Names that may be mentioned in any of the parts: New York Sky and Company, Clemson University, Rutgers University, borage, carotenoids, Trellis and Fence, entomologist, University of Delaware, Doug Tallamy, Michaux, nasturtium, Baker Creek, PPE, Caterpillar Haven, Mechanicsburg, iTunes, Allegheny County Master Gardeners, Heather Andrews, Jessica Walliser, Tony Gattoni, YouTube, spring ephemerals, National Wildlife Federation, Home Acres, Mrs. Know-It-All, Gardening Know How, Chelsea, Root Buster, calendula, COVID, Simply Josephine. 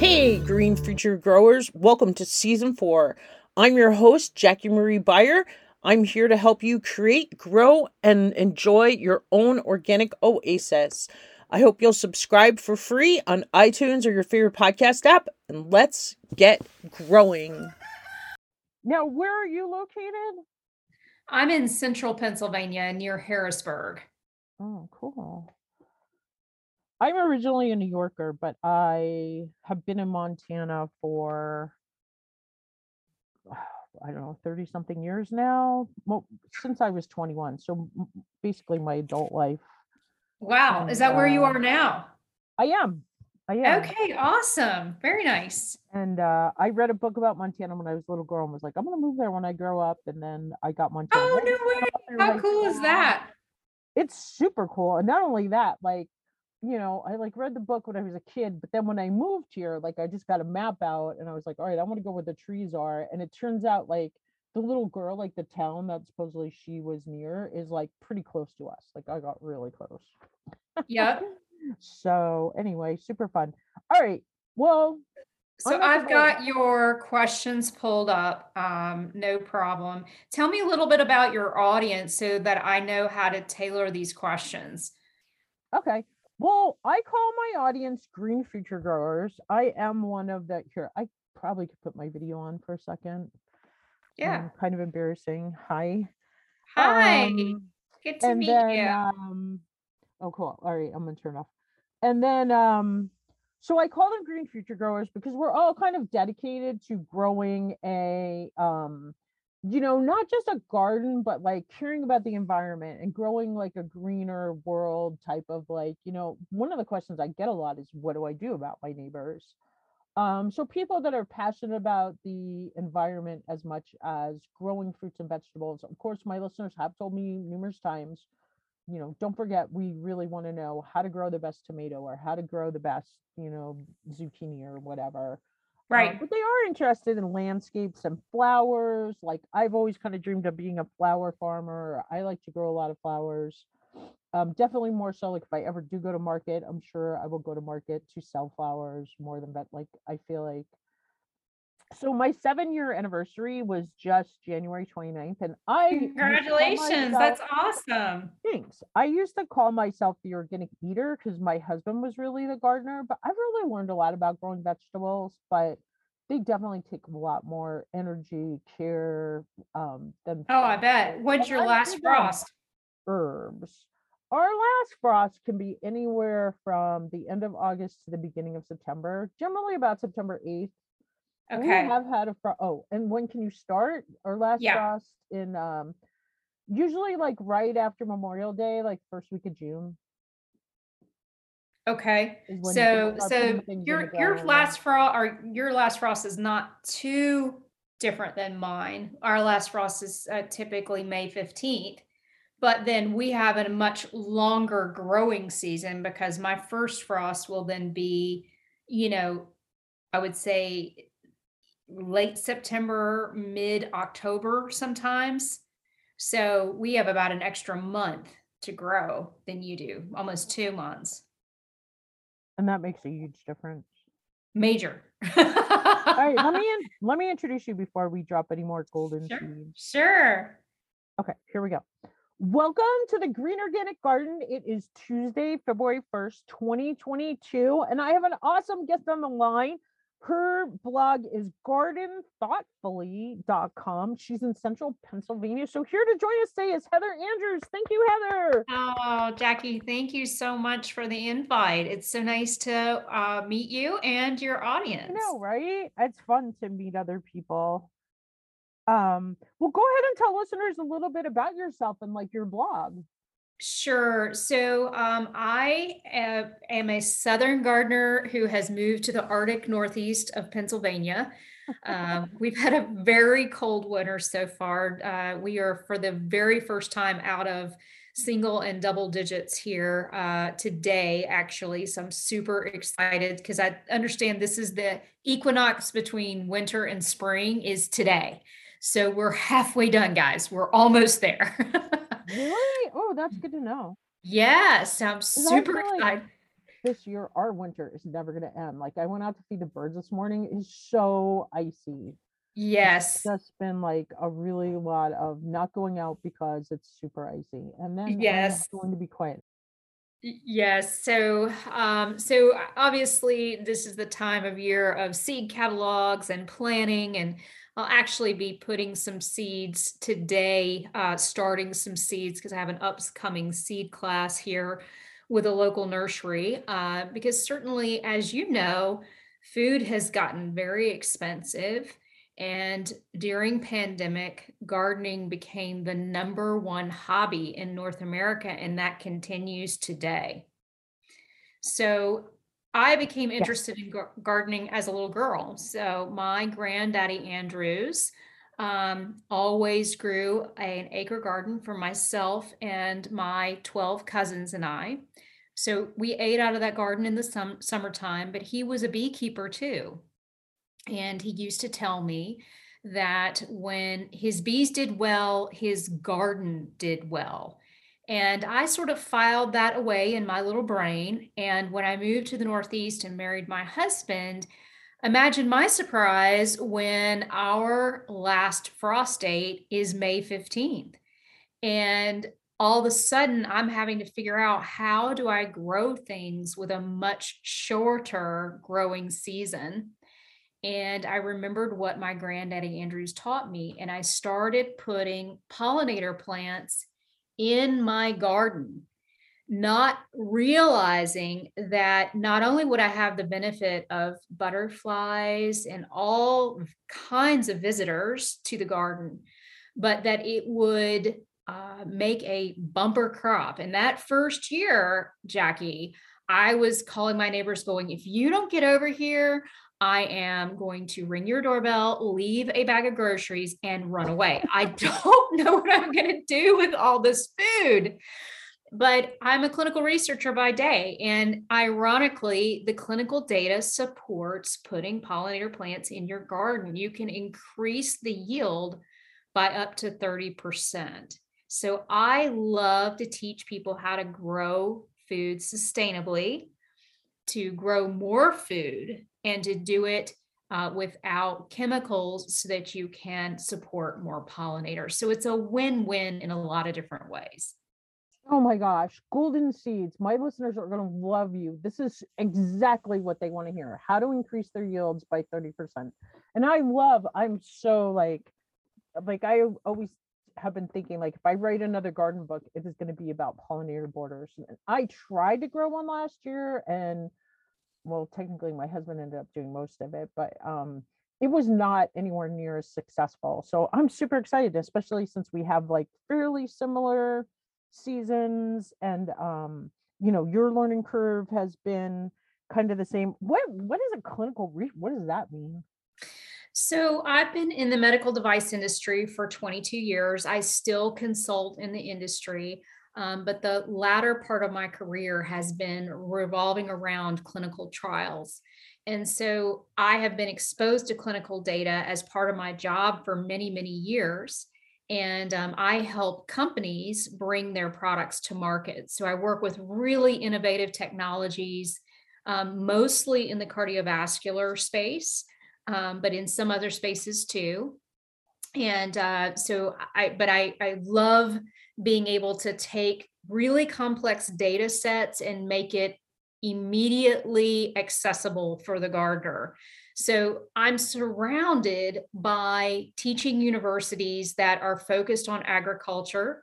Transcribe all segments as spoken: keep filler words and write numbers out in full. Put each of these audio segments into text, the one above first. Hey, green future growers, welcome to season four. I'm your host, Jackie Marie Beyer. I'm here to help you create, grow, and enjoy your own organic oasis. I hope you'll subscribe for free on iTunes or your favorite podcast app, and let's get growing. Now, where are you located? I'm in central Pennsylvania near Harrisburg. Oh, cool. I'm originally a New Yorker, but I have been in Montana for, I don't know, thirty something years now, since I was twenty-one. So basically my adult life. Wow. And, is that where uh, you are now? I am. I am. Okay. Awesome. Very nice. And uh, I read a book about Montana when I was a little girl and was like, I'm going to move there when I grow up. And then I got Montana. Oh, no way. How like, cool is that? It's super cool. And not only that, like, you know, I like read the book when I was a kid, but then when I moved here, like I just got a map out and I was like, all right, I want to go where the trees are. And it turns out like the little girl, like the town that supposedly she was near is like pretty close to us. Like I got really close. Yeah. So anyway, super fun. All right. Well, so I've got your questions pulled up. Um, no problem. Tell me a little bit about your audience so that I know how to tailor these questions. Okay. Well, I call my audience green future growers. I am one of that here. I probably could put my video on for a second. Yeah. Um, kind of embarrassing. Hi. Hi. Um, Good to meet then, you. Um, oh, cool. All right. I'm going to turn off. And then, um, so I call them green future growers because we're all kind of dedicated to growing a, um, you know, not just a garden, but like caring about the environment and growing like a greener world type of like, you know, one of the questions I get a lot is, what do I do about my neighbors? Um, so people that are passionate about the environment as much as growing fruits and vegetables. Of course, my listeners have told me numerous times, you know, don't forget, we really want to know how to grow the best tomato or how to grow the best, you know, zucchini or whatever. Right. Um, but they are interested in landscapes and flowers. Like I've always kind of dreamed of being a flower farmer. I like to grow a lot of flowers. Um, definitely more so like if I ever do go to market, I'm sure I will go to market to sell flowers more than that. Like I feel like, so my seven year anniversary was just January twenty-ninth. And I, congratulations. Myself, that's awesome. Thanks. I used to call myself the organic eater because my husband was really the gardener, but I've really learned a lot about growing vegetables, but they definitely take a lot more energy, care, um, than. Oh, I bet. What's your last frost? Herbs. Our last frost can be anywhere from the end of August to the beginning of September, generally about September eighth. Okay. We have had a frost. Oh, and when can you start? Our last yeah. frost in um, usually like right after Memorial Day, like first week of June. Okay. So, you so your your last frost or your last frost is not too different than mine. Our last frost is uh, typically May fifteenth, but then we have a much longer growing season because my first frost will then be, you know, I would say late September, mid-October sometimes. So we have about an extra month to grow than you do, almost two months. And that makes a huge difference. Major. All right, let me in, let me introduce you before we drop any more golden sure, seeds. Sure. Okay, here we go. Welcome to the Green Organic Garden. It is Tuesday, February first, twenty twenty-two, and I have an awesome guest on the line. Her blog is garden thoughtfully dot com. She's in central Pennsylvania. So here to join us today is Heather Andrews. Thank you, Heather. Oh, Jackie, thank you so much for the invite. It's so nice to uh, meet you and your audience. I know, right? It's fun to meet other people. Um, well, go ahead and tell listeners a little bit about yourself and like your blog. Sure. So um, I am a Southern gardener who has moved to the Arctic Northeast of Pennsylvania. Um, we've had a very cold winter so far. Uh, we are for the very first time out of single and double digits here uh, today, actually. So I'm super excited because I understand this is the equinox between winter and spring is today. So we're halfway done, guys. We're almost there. Really? Oh, that's good to know. Yes, I'm super excited. Like, this year our winter is never going to end. Like, I went out to feed the birds this morning. It's so icy. Yes. It's just been like a really lot of not going out because it's super icy. And then yes, I'm going to be quiet. Yes. So, um, so obviously this is the time of year of seed catalogs and planning, and I'll actually be putting some seeds today, uh, starting some seeds because I have an upcoming seed class here with a local nursery, uh, because certainly, as you know, food has gotten very expensive, and during pandemic, gardening became the number one hobby in North America, and that continues today. So I became interested yeah. in gar- gardening as a little girl. So my granddaddy Andrews um, always grew an acre garden for myself and my twelve cousins and I. So we ate out of that garden in the sum- summertime, but he was a beekeeper too. And he used to tell me that when his bees did well, his garden did well. And I sort of filed that away in my little brain. And when I moved to the Northeast and married my husband, imagine my surprise when our last frost date is May fifteenth. And all of a sudden, I'm having to figure out, how do I grow things with a much shorter growing season? And I remembered what my granddaddy Andrews taught me, and I started putting pollinator plants in my garden, not realizing that not only would I have the benefit of butterflies and all kinds of visitors to the garden, but that it would uh, make a bumper crop. And that first year, Jackie, I was calling my neighbors going, if you don't get over here, I am going to ring your doorbell, leave a bag of groceries, and run away. I don't know what I'm going to do with all this food. But I'm a clinical researcher by day. And ironically, the clinical data supports putting pollinator plants in your garden. You can increase the yield by up to thirty percent. So I love to teach people how to grow food sustainably, to grow more food, and to do it uh, without chemicals so that you can support more pollinators. So it's a win-win in a lot of different ways. Oh my gosh, golden seeds. My listeners are going to love you. This is exactly what they want to hear, how to increase their yields by thirty percent. And I love, I'm so like, like I always have been thinking, like, if I write another garden book, it is going to be about pollinator borders. And I tried to grow one last year, and well, technically my husband ended up doing most of it, but um, it was not anywhere near as successful. So I'm super excited, especially since we have like fairly similar seasons, and um, you know, your learning curve has been kind of the same. What, what is a clinical, re- what does that mean? So I've been in the medical device industry for twenty-two years. I still consult in the industry. Um, but the latter part of my career has been revolving around clinical trials. And so I have been exposed to clinical data as part of my job for many, many years. And um, I help companies bring their products to market. So I work with really innovative technologies, um, mostly in the cardiovascular space, um, but in some other spaces too. And uh, so I, but I, I love being able to take really complex data sets and make it immediately accessible for the gardener. So I'm surrounded by teaching universities that are focused on agriculture,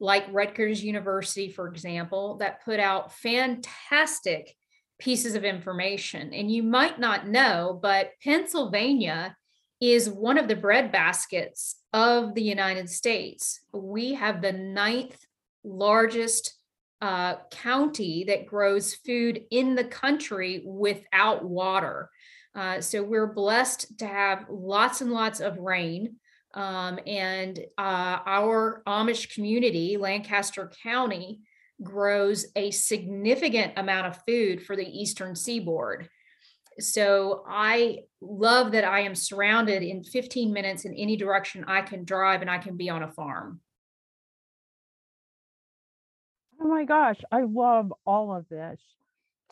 like Rutgers University, for example, that put out fantastic pieces of information. And you might not know, but Pennsylvania is one of the bread baskets of the United States. We have the ninth largest uh, county that grows food in the country without water. Uh, so we're blessed to have lots and lots of rain. Um, and uh, our Amish community, Lancaster County, grows a significant amount of food for the Eastern Seaboard. So I love that I am surrounded in fifteen minutes in any direction I can drive, and I can be on a farm. Oh my gosh, I love all of this.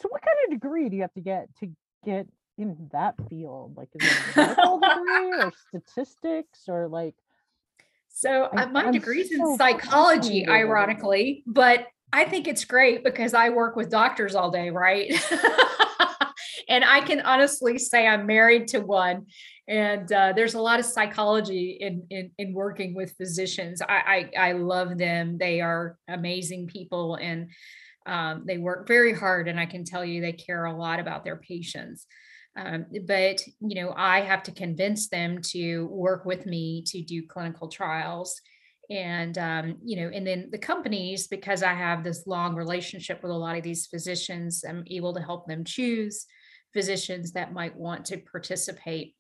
So what kind of degree do you have to get to get in that field? Like, is it a medical degree or statistics or like? So I, my I'm degree's so in psychology, ironically, but I think it's great because I work with doctors all day, right? And I can honestly say I'm married to one. And uh, there's a lot of psychology in in, in working with physicians. I, I I love them. They are amazing people, and um, they work very hard. And I can tell you, they care a lot about their patients. Um, but you know, I have to convince them to work with me to do clinical trials. And, um, you know, and then the companies, because I have this long relationship with a lot of these physicians, I'm able to help them choose physicians that might want to participate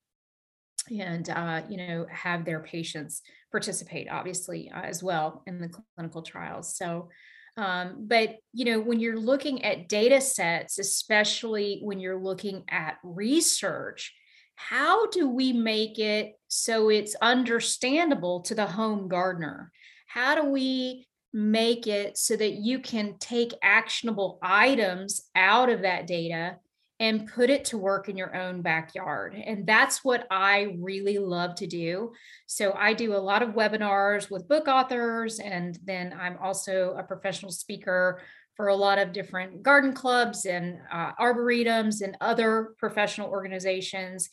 and, uh, you know, have their patients participate, obviously, uh, as well in the clinical trials. So, um, but, you know, when you're looking at data sets, especially when you're looking at research, how do we make it so it's understandable to the home gardener? How do we make it so that you can take actionable items out of that data and put it to work in your own backyard? And that's what I really love to do. So I do a lot of webinars with book authors, and then I'm also a professional speaker for a lot of different garden clubs and uh, arboretums and other professional organizations.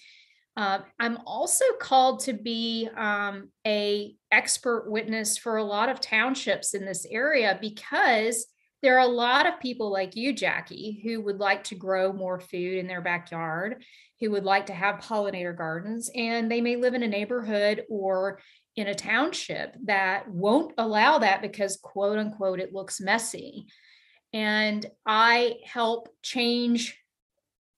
Uh, I'm also called to be um, a expert witness for a lot of townships in this area, because there are a lot of people like you, Jackie, who would like to grow more food in their backyard, who would like to have pollinator gardens, and they may live in a neighborhood or in a township that won't allow that because, quote unquote, it looks messy. And I help change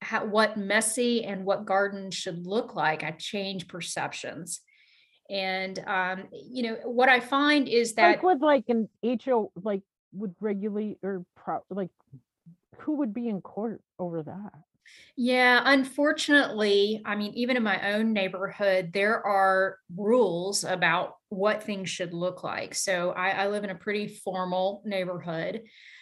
how, what messy and what gardens should look like. I change perceptions. And, um, you know, what I find is that. Like with like an H O, like would regulate or pro, like who would be in court over that? Yeah, unfortunately, I mean, even in my own neighborhood, there are rules about what things should look like. So I, I live in a pretty formal neighborhood.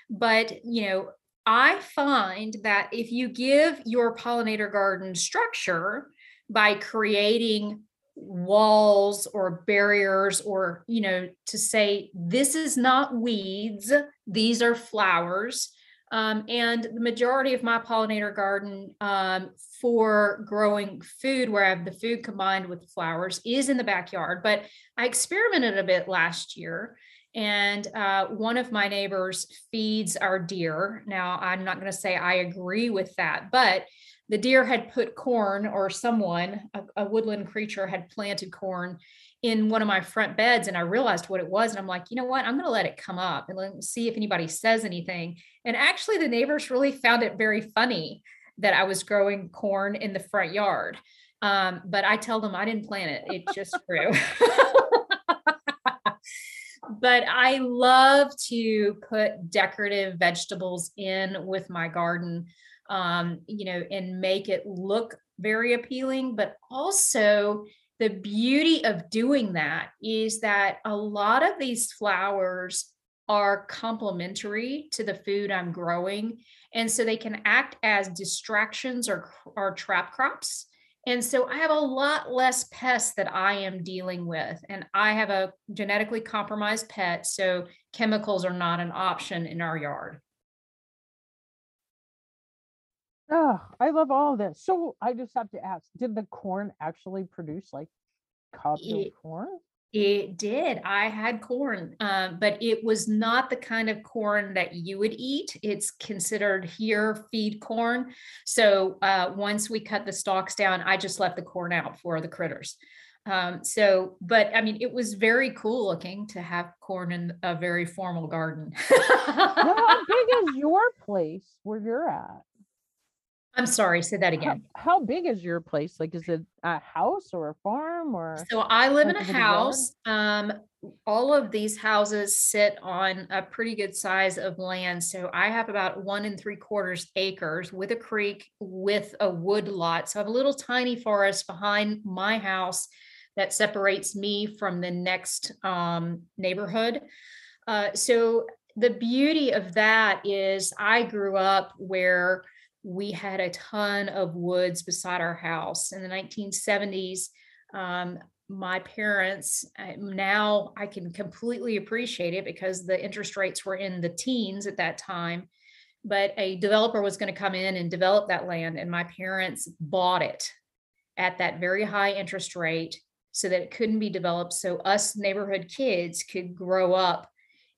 But, you know, I find that if you give your pollinator garden structure by creating walls or barriers or, you know, to say, this is not weeds, these are flowers. Um, and the majority of my pollinator garden um, for growing food, where I have the food combined with flowers, is in the backyard. But I experimented a bit last year. And uh, one of my neighbors feeds our deer. Now, I'm not going to say I agree with that, but the deer had put corn, or someone, a, a woodland creature had planted corn in one of my front beds. And I realized what it was. And I'm like, you know what, I'm going to let it come up and let me see if anybody says anything. And actually the neighbors really found it very funny that I was growing corn in the front yard. Um, but I tell them I didn't plant it. It just grew. But I love to put decorative vegetables in with my garden, um, you know, and make it look very appealing. But also the beauty of doing that is that a lot of these flowers are complementary to the food I'm growing. And so they can act as distractions or, or trap crops. And so I have a lot less pests that I am dealing with. And I have a genetically compromised pet, so chemicals are not an option in our yard. Oh, I love all of this. So I just have to ask, did the corn actually produce like cob-milled corn? It did. I had corn, um, but it was not the kind of corn that you would eat. It's considered here feed corn. So uh, once we cut the stalks down, I just left the corn out for the critters. Um, so, but I mean, it was very cool looking to have corn in a very formal garden. Well, how big is your place where you're at? I'm sorry, say that again. How, how big is your place? Like, is it a house or a farm or? So I live in a house. Um, all of these houses sit on a pretty good size of land. So I have about one and three quarters acres with a creek, with a wood lot. So I have a little tiny forest behind my house that separates me from the next um, neighborhood. Uh, so the beauty of that is I grew up where we had a ton of woods beside our house. In the nineteen seventies, um, my parents, now I can completely appreciate it because the interest rates were in the teens at that time, but a developer was going to come in and develop that land. And my parents bought it at that very high interest rate so that it couldn't be developed. So us neighborhood kids could grow up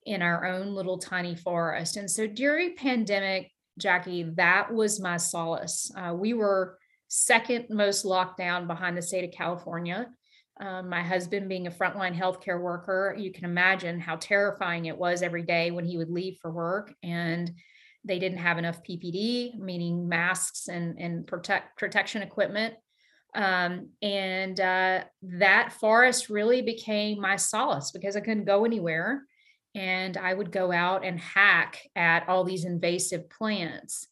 in our own little tiny forest. And so during pandemic, Jackie, that was my solace. Uh, we were second most locked down behind the state of California. Um, my husband being a frontline healthcare worker, you can imagine how terrifying it was every day when he would leave for work and they didn't have enough P P E, meaning masks and, and protect, protection equipment. Um, and uh, that forest really became my solace because I couldn't go anywhere. And I would go out and hack at all these invasive plants.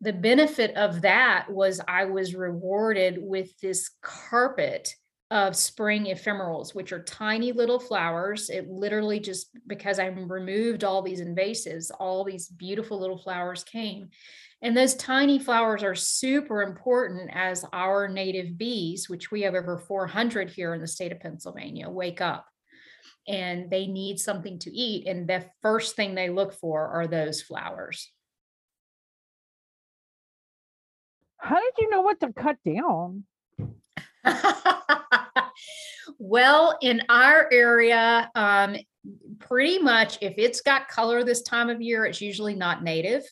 The benefit of that was I was rewarded with this carpet of spring ephemerals, which are tiny little flowers. It literally just, because I removed all these invasives, all these beautiful little flowers came. And those tiny flowers are super important as our native bees, which we have over four hundred here in the state of Pennsylvania, wake up and they need something to eat. And the first thing they look for are those flowers. How did you know what to cut down? Well, in our area, um, pretty much if it's got color this time of year, it's usually not native.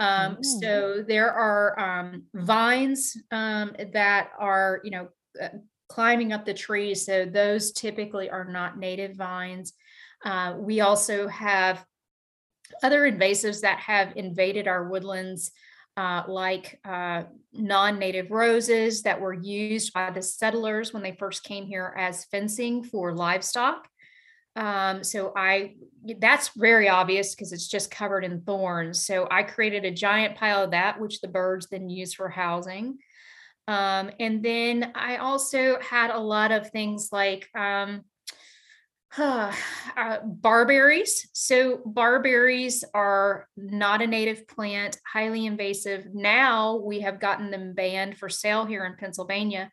Um, mm. So there are um, vines um, that are, you know, uh, climbing up the trees. So those typically are not native vines. Uh, we also have other invasives that have invaded our woodlands. Uh, like uh, non-native roses that were used by the settlers when they first came here as fencing for livestock. Um, so I, that's very obvious because it's just covered in thorns. So I created a giant pile of that, which the birds then use for housing. Um, and then I also had a lot of things like um, uh, barberries. So barberries are not a native plant, highly invasive. Now we have gotten them banned for sale here in Pennsylvania.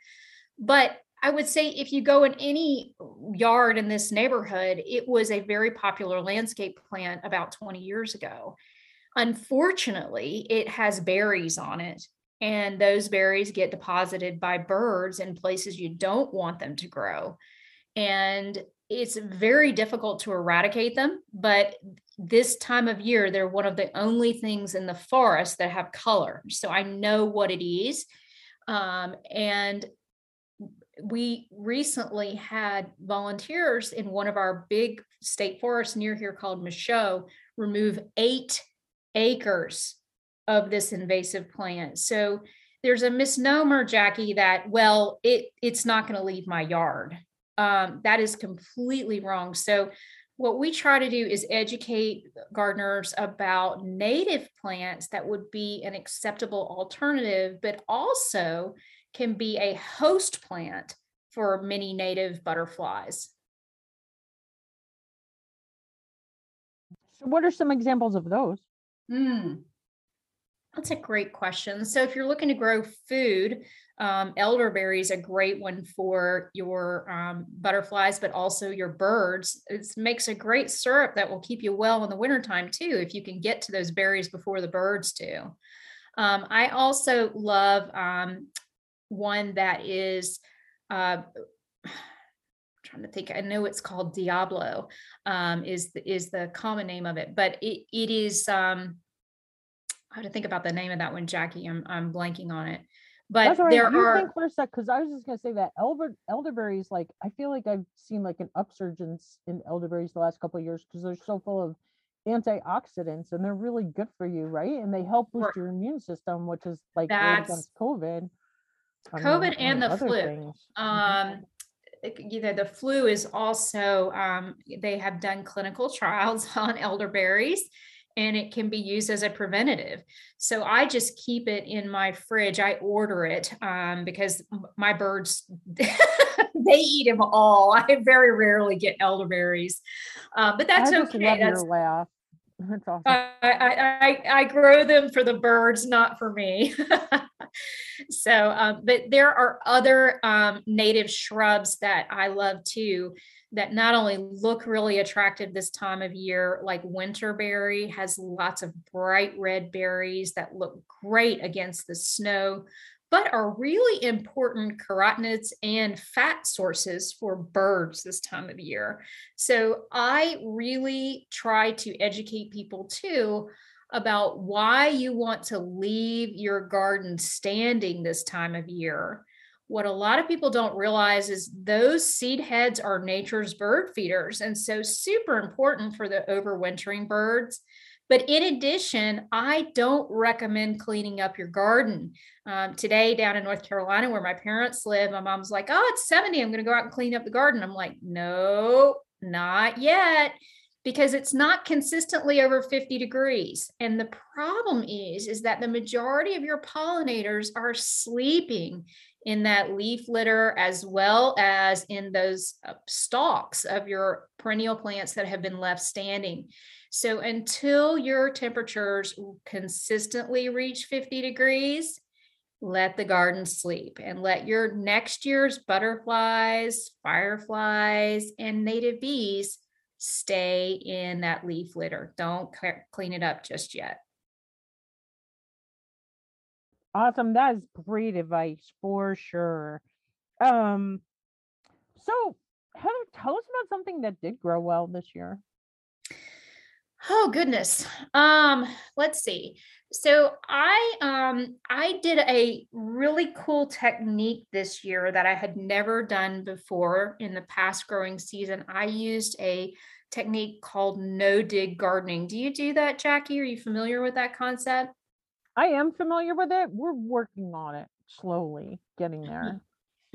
But I would say if you go in any yard in this neighborhood, it was a very popular landscape plant about twenty years ago. Unfortunately, it has berries on it. And those berries get deposited by birds in places you don't want them to grow. And it's very difficult to eradicate them, but this time of year, they're one of the only things in the forest that have color. So I know what it is. Um, and we recently had volunteers in one of our big state forests near here called Michaux remove eight acres of this invasive plant. So there's a misnomer, Jackie, that, well, it it's not going to leave my yard. Um, that is completely wrong. So what we try to do is educate gardeners about native plants that would be an acceptable alternative, but also can be a host plant for many native butterflies. So what are some examples of those? Mm. That's a great question. So if you're looking to grow food, um, elderberry is a great one for your um, butterflies, but also your birds. It makes a great syrup that will keep you well in the wintertime too, if you can get to those berries before the birds do. Um, I also love um, one that is, uh, I'm trying to think, I know it's called Diablo um, is, the, is the common name of it, but it, it is... Um, I have to think about the name of that one, Jackie. I'm I'm blanking on it. But that's right. There you are. Think for a sec, because I was just going to say that elder elderberries. Like I feel like I've seen like an upsurge in, in elderberries the last couple of years because they're so full of antioxidants and they're really good for you, right? And they help boost your immune system, which is like that's, against COVID, COVID and the flu. Things. Um, you know, the flu is also. Um, they have done clinical trials on elderberries. And it can be used as a preventative. So I just keep it in my fridge. I order it um, because my birds, they eat them all. I very rarely get elderberries, uh, but that's I just okay. Love that's, your laugh. That's awesome. I, I, I, I grow them for the birds, not for me. So, um, but there are other um, native shrubs that I love too, that not only look really attractive this time of year, like winterberry has lots of bright red berries that look great against the snow, but are really important carotenoids and fat sources for birds this time of year. So I really try to educate people too about why you want to leave your garden standing this time of year. What a lot of people don't realize is those seed heads are nature's bird feeders, and so super important for the overwintering birds. But in addition, I don't recommend cleaning up your garden. Um, today down in North Carolina where my parents live, my mom's like, oh, it's seventy. I'm going to go out and clean up the garden. I'm like, no, not yet, because it's not consistently over fifty degrees. And the problem is, is that the majority of your pollinators are sleeping in that leaf litter, as well as in those stalks of your perennial plants that have been left standing. So until your temperatures consistently reach fifty degrees, let the garden sleep and let your next year's butterflies, fireflies, and native bees stay in that leaf litter. Don't clean it up just yet. Awesome. That is great advice for sure. Um, so Heather, tell us about something that did grow well this year. Oh, goodness. Um, let's see. So I, um, I did a really cool technique this year that I had never done before in the past growing season. I used a technique called no-dig gardening. Do you do that, Jackie? Are you familiar with that concept? I am familiar with it. We're working on it, slowly getting there.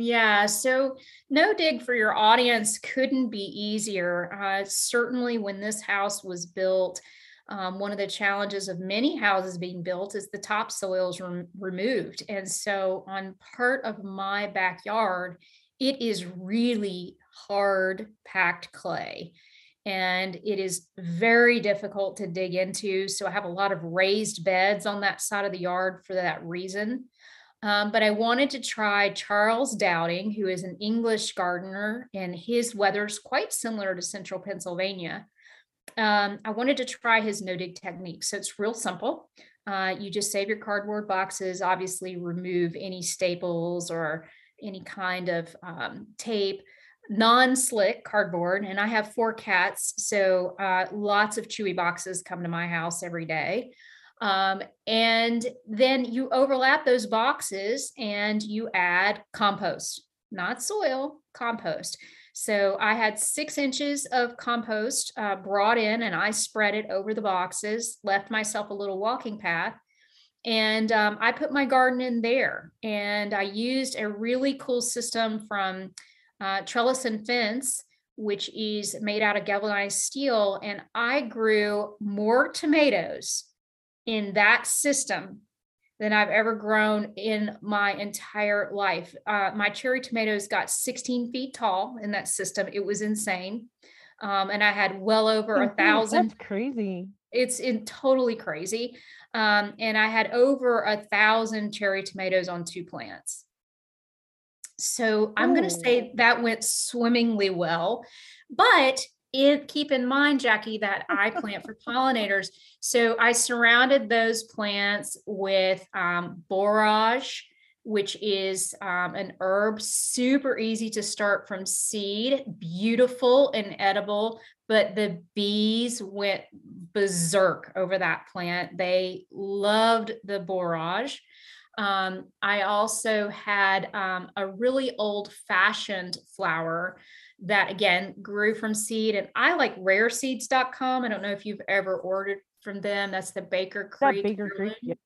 Yeah. So no dig for your audience couldn't be easier. Uh, certainly when this house was built, um, one of the challenges of many houses being built is the topsoil is re- removed. And so on part of my backyard, it is really hard packed clay. And it is very difficult to dig into. So I have a lot of raised beds on that side of the yard for that reason. Um, but I wanted to try Charles Dowding, who is an English gardener, and his weather's quite similar to central Pennsylvania. Um, I wanted to try his no-dig technique. So it's real simple. Uh, you just save your cardboard boxes, obviously remove any staples or any kind of um, tape. Non-slick cardboard, and I have four cats, so uh, lots of chewy boxes come to my house every day. Um, and then you overlap those boxes and you add compost, not soil, compost. So I had six inches of compost uh, brought in, and I spread it over the boxes, left myself a little walking path. And um, I put my garden in there, and I used a really cool system from Uh, Trellis and Fence, which is made out of galvanized steel. And I grew more tomatoes in that system than I've ever grown in my entire life. Uh, my cherry tomatoes got sixteen feet tall in that system. It was insane. Um, and I had well over a thousand. That's crazy. It's in, totally crazy. Um, and I had over a thousand cherry tomatoes on two plants. So I'm going to say that went swimmingly well, but if, keep in mind, Jackie, that I plant for pollinators. So I surrounded those plants with um, borage, which is um, an herb, super easy to start from seed, beautiful and edible, but the bees went berserk over that plant. They loved the borage. Um, I also had um, a really old-fashioned flower that, again, grew from seed. And I like rare seeds dot com. I don't know if you've ever ordered from them. That's the Baker Creek. Baker Creek, yeah.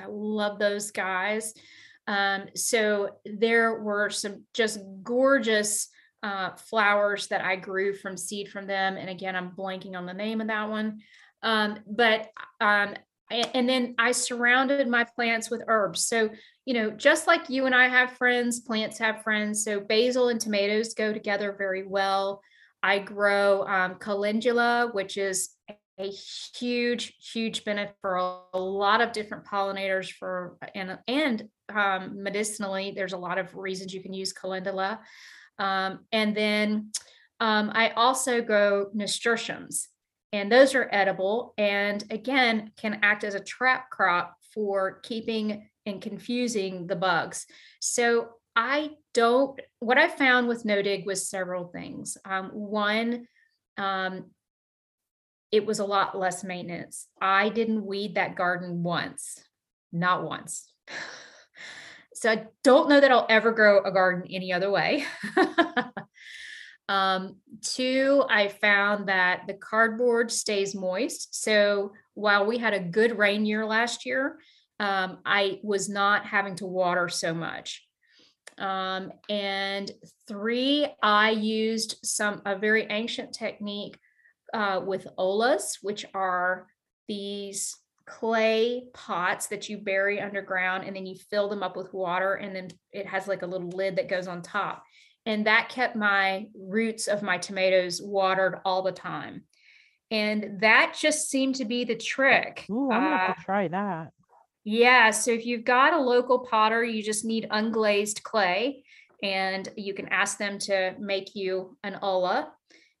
I love those guys. Um, so there were some just gorgeous uh, flowers that I grew from seed from them. And again, I'm blanking on the name of that one. Um, but um And then I surrounded my plants with herbs. So, you know, just like you and I have friends, plants have friends. So basil and tomatoes go together very well. I grow um, calendula, which is a huge, huge benefit for a lot of different pollinators for, and, and um, medicinally, there's a lot of reasons you can use calendula. Um, and then um, I also grow nasturtiums, and those are edible, and again, can act as a trap crop for keeping and confusing the bugs. So I don't, what I found with no-dig was several things. Um, one, um, it was a lot less maintenance. I didn't weed that garden once, not once. So I don't know that I'll ever grow a garden any other way. um, two, I found that the cardboard stays moist. So while we had a good rain year last year, um, I was not having to water so much. Um, and three, I used some, a very ancient technique Uh, with ollas, which are these clay pots that you bury underground, and then you fill them up with water, and then it has like a little lid that goes on top. And that kept my roots of my tomatoes watered all the time. And that just seemed to be the trick. Ooh, I'm gonna have to try that. Yeah, so if you've got a local potter, you just need unglazed clay, and you can ask them to make you an olla.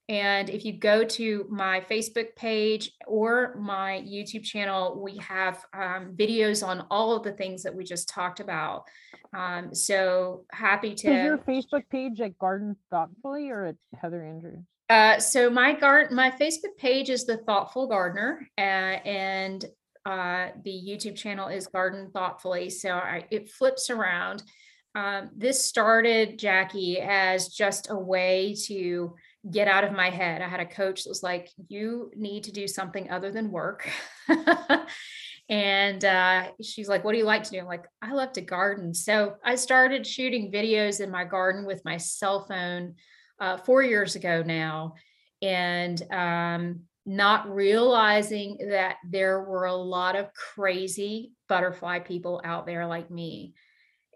And if you go to my Facebook page or my YouTube channel, we have um, videos on all of the things that we just talked about. Um, so happy to. Is your Facebook page at Garden Thoughtfully or at Heather Andrews? Uh, so my garden, my Facebook page is The Thoughtful Gardener, uh, and uh, the YouTube channel is Garden Thoughtfully. So I, it flips around. Um, this started, Jackie, as just a way to get out of my head. I had a coach that was like, you need to do something other than work. and uh, she's like, what do you like to do? I'm like, I love to garden. So I started shooting videos in my garden with my cell phone uh, four years ago now. And um, not realizing that there were a lot of crazy butterfly people out there like me.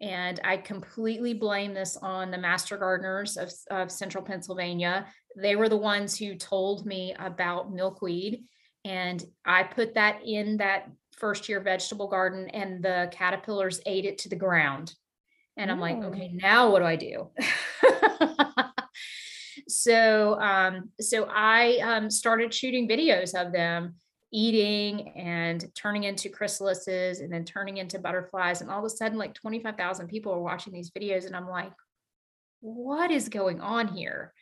And I completely blame this on the Master Gardeners of, of Central Pennsylvania. They were the ones who told me about milkweed. And I put that in that first year vegetable garden, and the caterpillars ate it to the ground. And I'm mm. like, okay, now what do I do? so, um, so I um, started shooting videos of them eating and turning into chrysalises and then turning into butterflies. And all of a sudden, like twenty-five thousand people are watching these videos. And I'm like, what is going on here?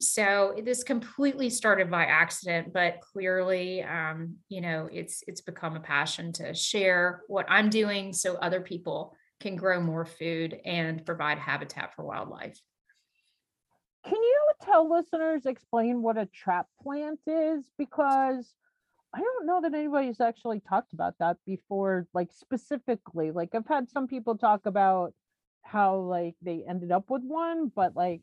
So this completely started by accident, but clearly, um, you know, it's, it's become a passion to share what I'm doing so other people can grow more food and provide habitat for wildlife. Can you tell listeners, explain what a trap plant is? Because I don't know that anybody's actually talked about that before, like specifically. Like I've had some people talk about how like they ended up with one, but like,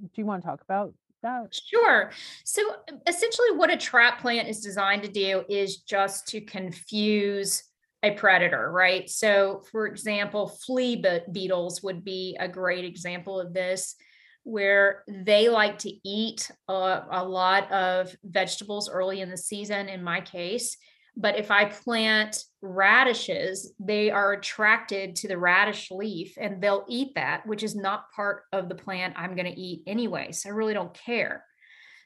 do you want to talk about that? Sure. So essentially what a trap plant is designed to do is just to confuse a predator, right? So for example, flea be- beetles would be a great example of this, where they like to eat a, a lot of vegetables early in the season, in my case. But if I plant radishes, they are attracted to the radish leaf and they'll eat that, which is not part of the plant I'm going to eat anyway. So I really don't care.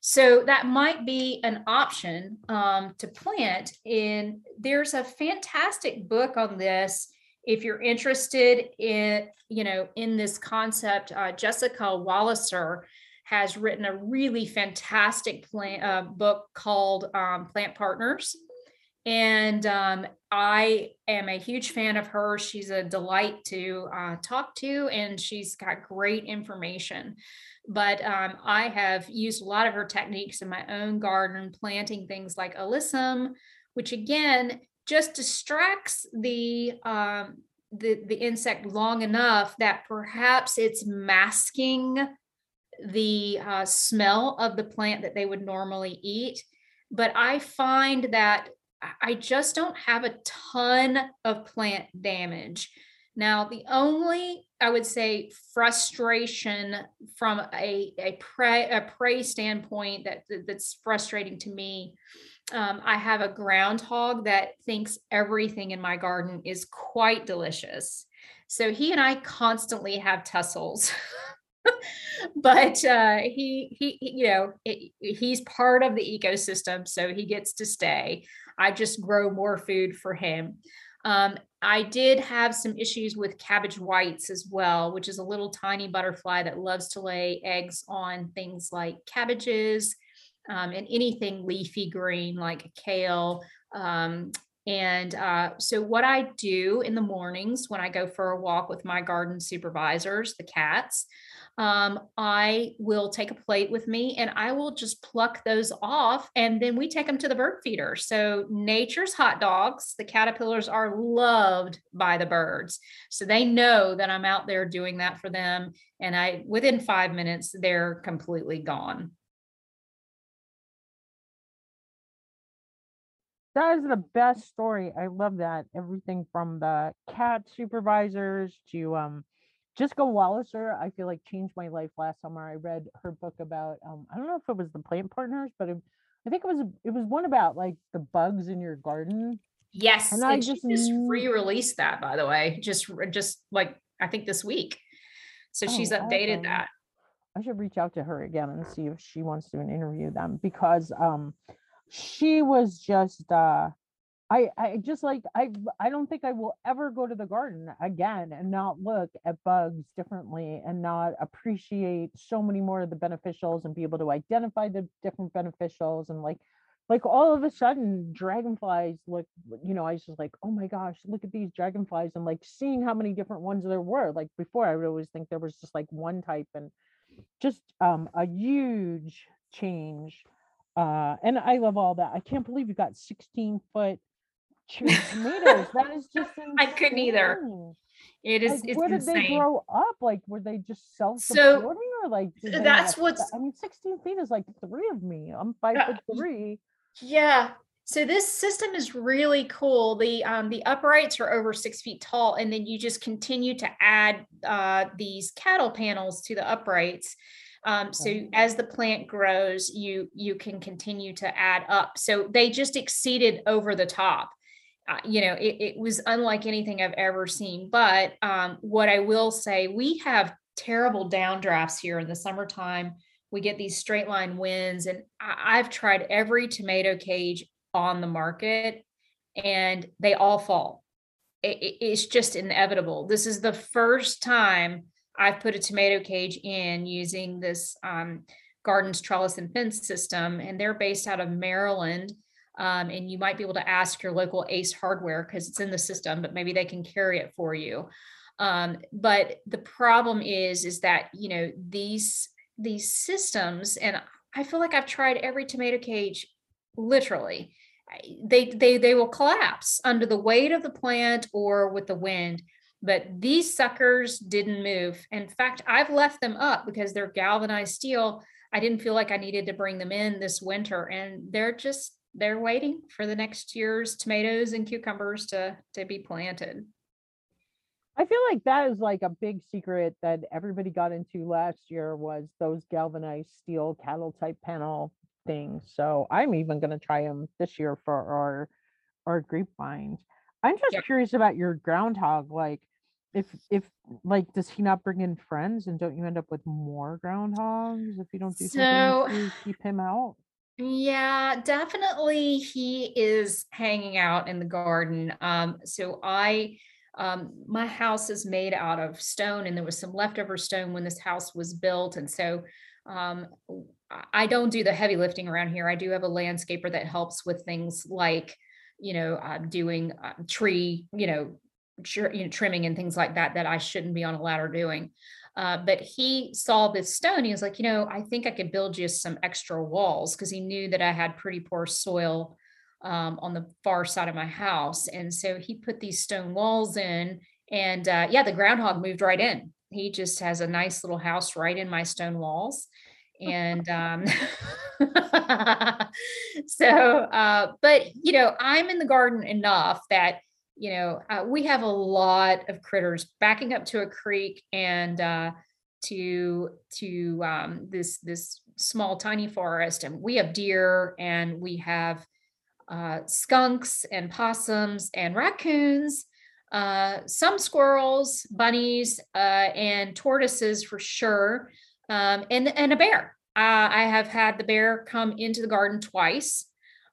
So that might be an option um, to plant. And there's a fantastic book on this. If you're interested in, you know, in this concept, uh, Jessica Walliser has written a really fantastic plant, uh, book called um, Plant Partners. And um, I am a huge fan of her. She's a delight to uh, talk to, and she's got great information. But um, I have used a lot of her techniques in my own garden, planting things like alyssum, which again, just distracts the, um, the the insect long enough that perhaps it's masking the uh, smell of the plant that they would normally eat. But I find that I just don't have a ton of plant damage. Now, the only, I would say, frustration from a, a, prey, a prey standpoint that that's frustrating to me, um, I have a groundhog that thinks everything in my garden is quite delicious. So he and I constantly have tussles. But uh, he, he, you know, it, he's part of the ecosystem, so he gets to stay. I just grow more food for him. Um, I did have some issues with cabbage whites as well, which is a little tiny butterfly that loves to lay eggs on things like cabbages, um, and anything leafy green like kale. Um, and uh, so what I do in the mornings when I go for a walk with my garden supervisors, the cats, um, I will take a plate with me and I will just pluck those off, and then we take them to the bird feeder. So nature's hot dogs, the caterpillars are loved by the birds. So they know that I'm out there doing that for them. And I, within five minutes, they're completely gone. That is the best story. I love that. Everything from the cat supervisors to, um, Jessica Walliser, I feel like changed my life last summer. I read her book about, um, I don't know if it was the Plant Partners, but it, I think it was, it was one about like the bugs in your garden. Yes. And, and I just, just re-released that, by the way, just, just like, I think this week. So oh, she's updated okay. that. I should reach out to her again and see if she wants to interview them, because, um, she was just, uh, I, I just like, I, I don't think I will ever go to the garden again and not look at bugs differently and not appreciate so many more of the beneficials and be able to identify the different beneficials. And like, like all of a sudden dragonflies look, you know, I was just like, oh my gosh, look at these dragonflies, and like seeing how many different ones there were. Like before, I would always think there was just like one type, and just um, a huge change. Uh, and I love all that. I can't believe you got sixteen foot cherry tomatoes. That is just insane. I couldn't either. It is. Like, it's where did insane. They grow up? Like, were they just self-supporting, so, or like? That's what's. That? I mean, sixteen feet is like three of me. I'm five uh, foot three. Yeah. So this system is really cool. The um, the uprights are over six feet tall, and then you just continue to add uh, these cattle panels to the uprights. Um, so as the plant grows, you, you can continue to add up. So they just exceeded over the top. Uh, you know, it, it was unlike anything I've ever seen, but, um, what I will say, we have terrible downdrafts here in the summertime. We get these straight line winds, and I, I've tried every tomato cage on the market and they all fall. It, it, it's just inevitable. This is the first time I've put a tomato cage in using this um, Garden's Trellis and Fence system, and they're based out of Maryland. Um, and you might be able to ask your local Ace Hardware because it's in the system, but maybe they can carry it for you. Um, but the problem is, is that, you know, these, these systems, and I feel like I've tried every tomato cage, literally, they, they, they will collapse under the weight of the plant or with the wind. But these suckers didn't move. In fact, I've left them up because they're galvanized steel. I didn't feel like I needed to bring them in this winter, and they're just, they're waiting for the next year's tomatoes and cucumbers to, to be planted. I feel like that is like a big secret that everybody got into last year, was those galvanized steel cattle type panel things. So I'm even going to try them this year for our, our grapevines. I'm just yep. curious about your groundhog. Like, If, if like, does he not bring in friends, and don't you end up with more groundhogs if you don't do so, something to keep him out? Yeah, definitely. He is hanging out in the garden. Um, so I, um, my house is made out of stone, and there was some leftover stone when this house was built. And so um, I don't do the heavy lifting around here. I do have a landscaper that helps with things like, you know, uh, doing uh, tree, you know, you know, trimming and things like that, that I shouldn't be on a ladder doing. Uh, but he saw this stone. He was like, you know, I think I could build you some extra walls, because he knew that I had pretty poor soil um, on the far side of my house. And so he put these stone walls in, and uh, yeah, the groundhog moved right in. He just has a nice little house right in my stone walls. And um, so, uh, but, you know, I'm in the garden enough that you know, uh, we have a lot of critters backing up to a creek and uh, to to um, this this small tiny forest, and we have deer and we have uh, skunks and possums and raccoons, uh, some squirrels, bunnies, uh, and tortoises for sure, um, and and a bear. Uh, I have had the bear come into the garden twice.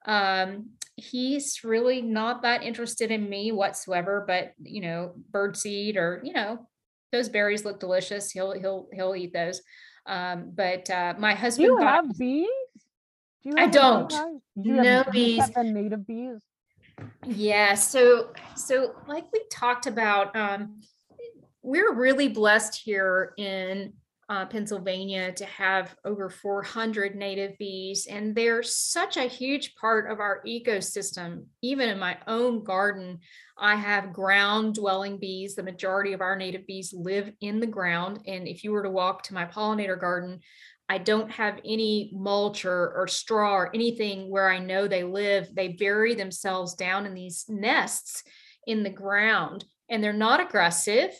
Um, he's really not that interested in me whatsoever, but, you know, bird seed or, you know, those berries look delicious. He'll, he'll, he'll eat those. Um, but, uh, my husband, do you got, have bees? Do you have I don't do you no have, bees. Have the native bees? Yeah. So, so like we talked about, um, we're really blessed here in Uh, Pennsylvania to have over four hundred native bees, and they're such a huge part of our ecosystem. Even in my own garden, I have ground dwelling bees. The majority of our native bees live in the ground, and if you were to walk to my pollinator garden, I don't have any mulch or, or straw or anything where I know they live. They bury themselves down in these nests in the ground, and they're not aggressive.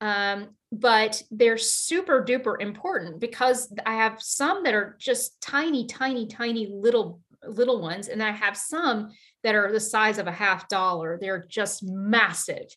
Um, but they're super duper important because I have some that are just tiny, tiny, tiny little, little ones. And I have some that are the size of a half dollar. They're just massive.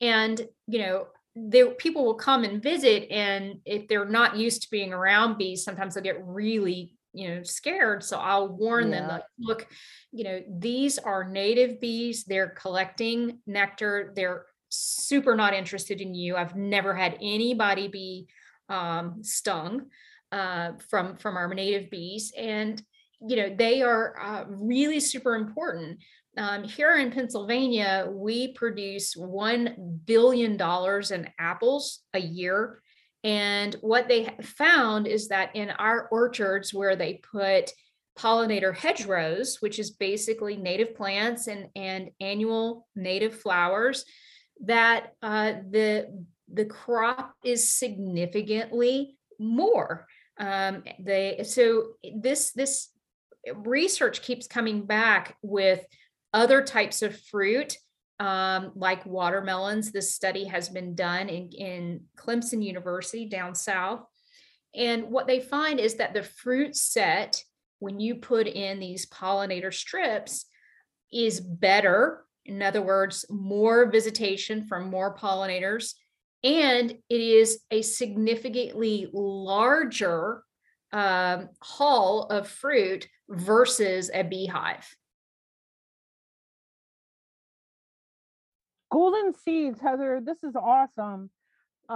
And, you know, they, people will come and visit, and if they're not used to being around bees, sometimes they'll get really, you know, scared. So I'll warn yeah. them, like, look, you know, these are native bees. They're collecting nectar. They're super not interested in you. I've never had anybody be um, stung uh, from, from our native bees. And, you know, they are uh, really super important. Um, here in Pennsylvania, we produce one billion dollars in apples a year. And what they found is that in our orchards where they put pollinator hedgerows, which is basically native plants and, and annual native flowers, that uh, the the crop is significantly more. Um, they so this this research keeps coming back with other types of fruit, um, like watermelons. This study has been done in, in Clemson University down south, and what they find is that the fruit set, when you put in these pollinator strips, is better. In other words, more visitation from more pollinators, and it is a significantly larger um, haul of fruit versus a beehive. Golden seeds, Heather, this is awesome.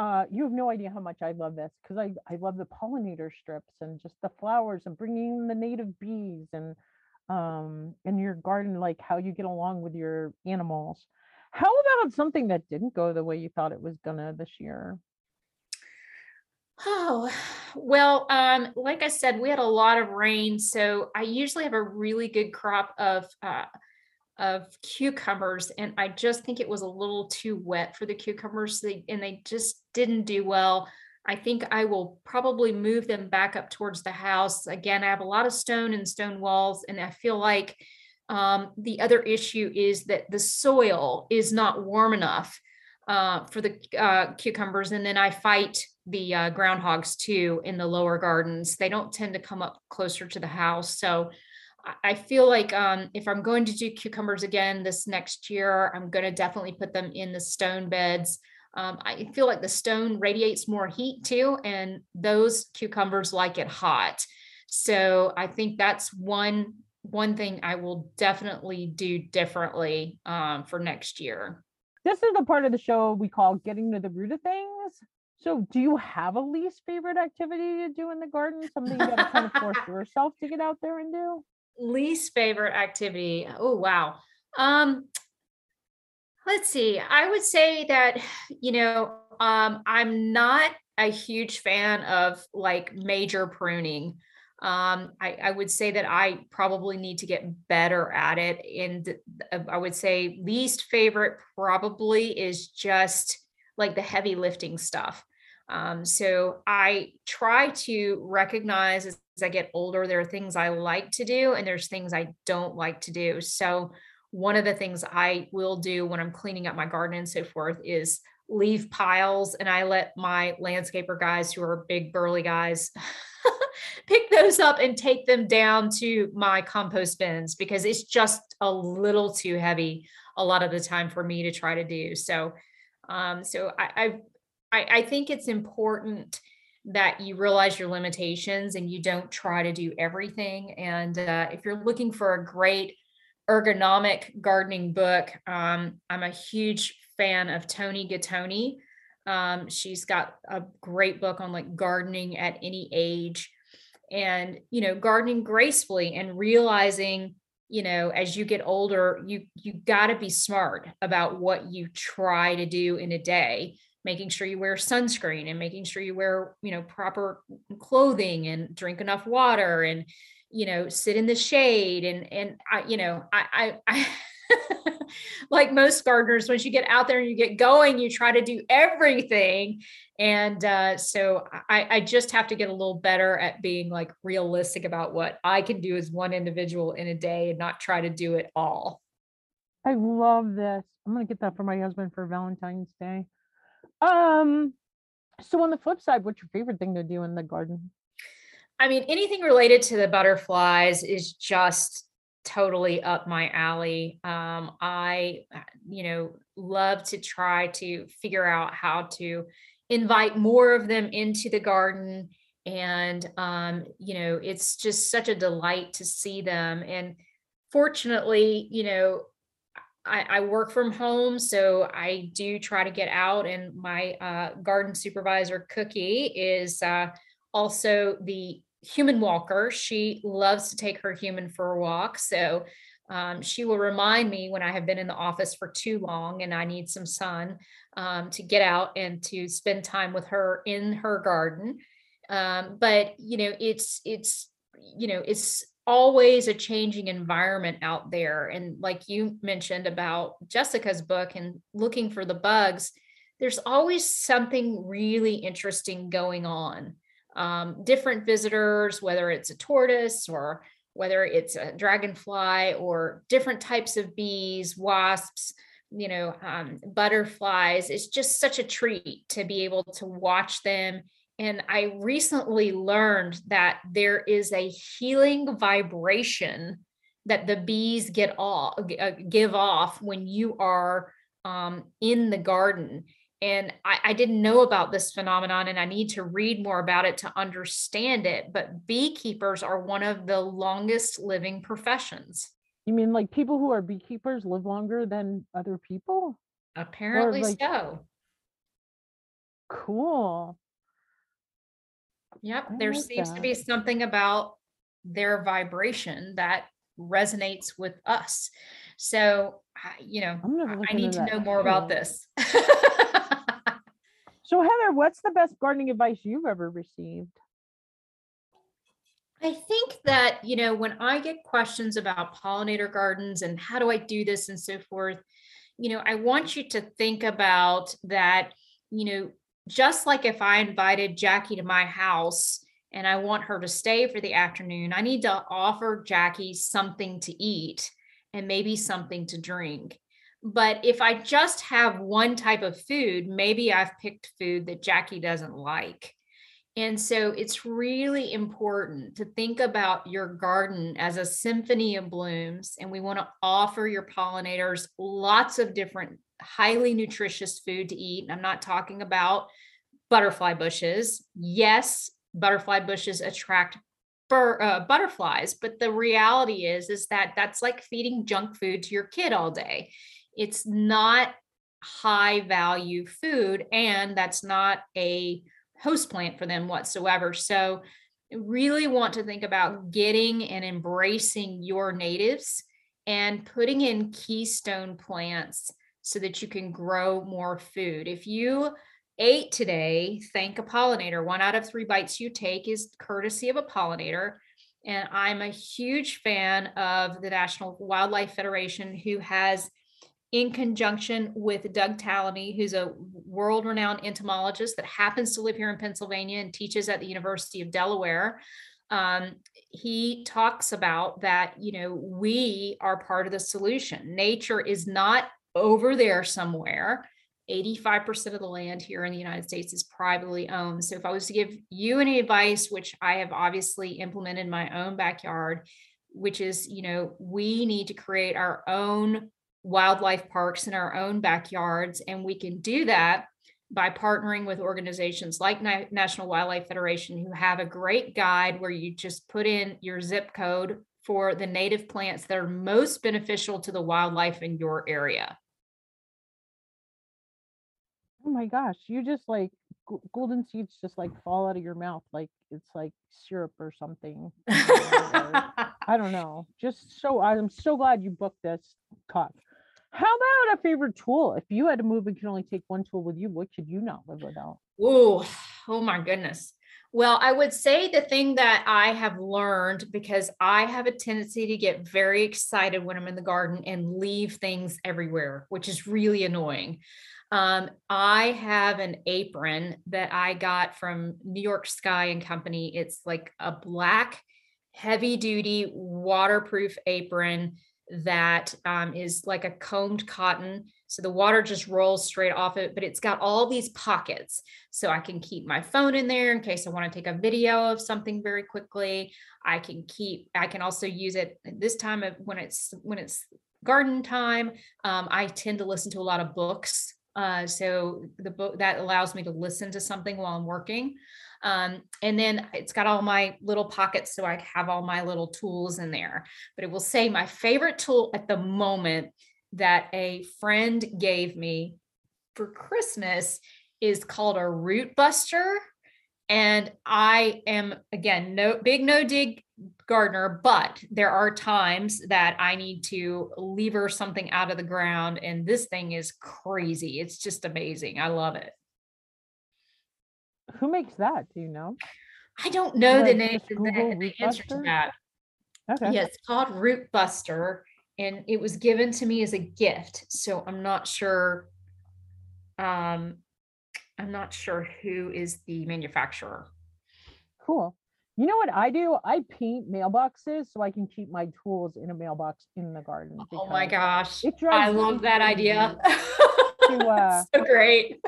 Uh, you have no idea how much I love this, because I, I love the pollinator strips and just the flowers and bringing the native bees and um in your garden, like how you get along with your animals. How about something that didn't go the way you thought it was gonna this year? Oh, well, um like I said, we had a lot of rain, so I usually have a really good crop of uh of cucumbers, and I just think it was a little too wet for the cucumbers, and they just didn't do well. I think I will probably move them back up towards the house. Again, I have a lot of stone and stone walls, and I feel like um, the other issue is that the soil is not warm enough uh, for the uh, cucumbers. And then I fight the uh, groundhogs too in the lower gardens. They don't tend to come up closer to the house. So I feel like um, if I'm going to do cucumbers again this next year, I'm going to definitely put them in the stone beds. Um, I feel like the stone radiates more heat too, and those cucumbers like it hot. So I think that's one one thing I will definitely do differently um, for next year. This is the part of the show we call getting to the root of things. So do you have a least favorite activity to do in the garden? Something you got to kind of force yourself to get out there and do? Least favorite activity. Oh, wow. Um, Let's see. I would say that, you know, um, I'm not a huge fan of like major pruning. Um, I, I would say that I probably need to get better at it. And I would say least favorite probably is just like the heavy lifting stuff. Um, so I try to recognize as, as I get older, there are things I like to do and there's things I don't like to do. So one of the things I will do when I'm cleaning up my garden and so forth is leave piles, and I let my landscaper guys, who are big burly guys, pick those up and take them down to my compost bins, because it's just a little too heavy a lot of the time for me to try to do. So, um, so I, I, I think it's important that you realize your limitations and you don't try to do everything. And uh, if you're looking for a great ergonomic gardening book, um, I'm a huge fan of Tony Gattoni. Um, she's got a great book on like gardening at any age, and, you know, gardening gracefully and realizing, you know, as you get older, you, you gotta be smart about what you try to do in a day, making sure you wear sunscreen and making sure you wear, you know, proper clothing and drink enough water and, you know, sit in the shade. And, and I, you know, I, I, I like most gardeners, once you get out there and you get going, you try to do everything. And uh, so I, I just have to get a little better at being like realistic about what I can do as one individual in a day and not try to do it all. I love this. I'm going to get that for my husband for Valentine's Day. Um, so on the flip side, what's your favorite thing to do in the garden? I mean, anything related to the butterflies is just totally up my alley. Um, I, you know, love to try to figure out how to invite more of them into the garden. And, um, you know, it's just such a delight to see them. And fortunately, you know, I work from home, so I do try to get out, and my uh, garden supervisor, Cookie, is uh, also the human walker. She loves to take her human for a walk, so um, she will remind me when I have been in the office for too long and I need some sun um, to get out and to spend time with her in her garden. Um, but, you know, it's, it's, you know, it's always a changing environment out there. And like you mentioned about Jessica's book and looking for the bugs, there's always something really interesting going on. Um, different visitors, whether it's a tortoise or whether it's a dragonfly or different types of bees, wasps, you know, um, butterflies. It's just such a treat to be able to watch them. And I recently learned that there is a healing vibration that the bees get off, give off when you are um, in the garden. And I, I didn't know about this phenomenon, and I need to read more about it to understand it. But beekeepers are one of the longest living professions. You mean like people who are beekeepers live longer than other people? Apparently like- so. Cool. Yep. I there like seems that. to be something about their vibration that resonates with us. So, you know, I need to know more about this. So Heather, what's the best gardening advice you've ever received? I think that, you know, when I get questions about pollinator gardens and how do I do this and so forth, you know, I want you to think about that, you know, just like if I invited Jackie to my house and I want her to stay for the afternoon, I need to offer Jackie something to eat and maybe something to drink. But if I just have one type of food, maybe I've picked food that Jackie doesn't like. And so it's really important to think about your garden as a symphony of blooms. And we want to offer your pollinators lots of different highly nutritious food to eat. And I'm not talking about butterfly bushes. Yes, butterfly bushes attract bur- uh, butterflies, but the reality is, is that that's like feeding junk food to your kid all day. It's not high value food, and that's not a host plant for them whatsoever. So really want to think about getting and embracing your natives and putting in keystone plants so that you can grow more food. If you ate today, thank a pollinator. One out of three bites you take is courtesy of a pollinator. And I'm a huge fan of the National Wildlife Federation, who has, in conjunction with Doug Tallamy, who's a world-renowned entomologist that happens to live here in Pennsylvania and teaches at the University of Delaware, um, he talks about that, you know, we are part of the solution. Nature is not over there somewhere. eighty-five percent of the land here in the United States is privately owned. So if I was to give you any advice, which I have obviously implemented in my own backyard, which is, you know, we need to create our own wildlife parks in our own backyards. And we can do that by partnering with organizations like Na- National Wildlife Federation, who have a great guide where you just put in your zip code for the native plants that are most beneficial to the wildlife in your area. Oh my gosh, you just like golden seeds just like fall out of your mouth like it's like syrup or something. I don't know. Just so I'm so glad you booked this talk. How about a favorite tool? If you had to move and could only take one tool with you, what could you not live without? Whoa, oh my goodness. Well, I would say the thing that I have learned, because I have a tendency to get very excited when I'm in the garden and leave things everywhere, which is really annoying. Um, I have an apron that I got from New York Sky and Company. It's like a black, heavy-duty, waterproof apron that um, is like a combed cotton. So the water just rolls straight off it, but it's got all these pockets. So I can keep my phone in there in case I want to take a video of something very quickly. I can keep, I can also use it this time of when it's, when it's garden time. Um, I tend to listen to a lot of books. Uh, so the book that allows me to listen to something while I'm working. Um, and then it's got all my little pockets. So I have all my little tools in there, but it will say my favorite tool at the moment that a friend gave me for Christmas is called a Root Buster. And I am, again, no big, no dig gardener, but there are times that I need to lever something out of the ground. And this thing is crazy. It's just amazing. I love it. Who makes that? Do you know? I don't know the name, the answer to that. Okay. Yeah, it's called Root Buster, and it was given to me as a gift. So I'm not sure. Um, I'm not sure who is the manufacturer. Cool. You know what I do? I paint mailboxes so I can keep my tools in a mailbox in the garden. Oh my gosh. I love that idea. To, uh, so great.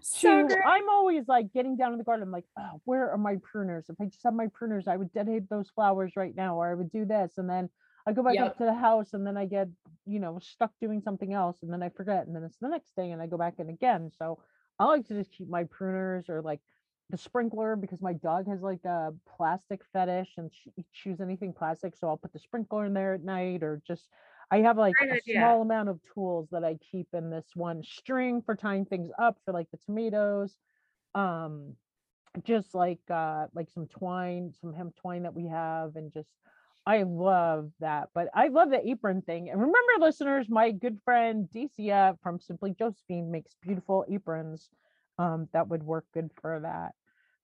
So to, I'm always like getting down in the garden. I'm like, oh, where are my pruners? If I just had my pruners, I would dedicate those flowers right now, or I would do this. And then I go back yep. up to the house, and then I get, you know, stuck doing something else. And then I forget. And then it's the next day, and I go back in again. So I like to just keep my pruners or like the sprinkler, because my dog has like a plastic fetish and she chews anything plastic. So I'll put the sprinkler in there at night, or just, I have like a small amount of tools that I keep in this one string for tying things up for like the tomatoes. Um, just like, uh, like some twine, some hemp twine that we have. And just, I love that, but I love the apron thing. And remember, listeners, my good friend Decia from Simply Josephine makes beautiful aprons um, that would work good for that.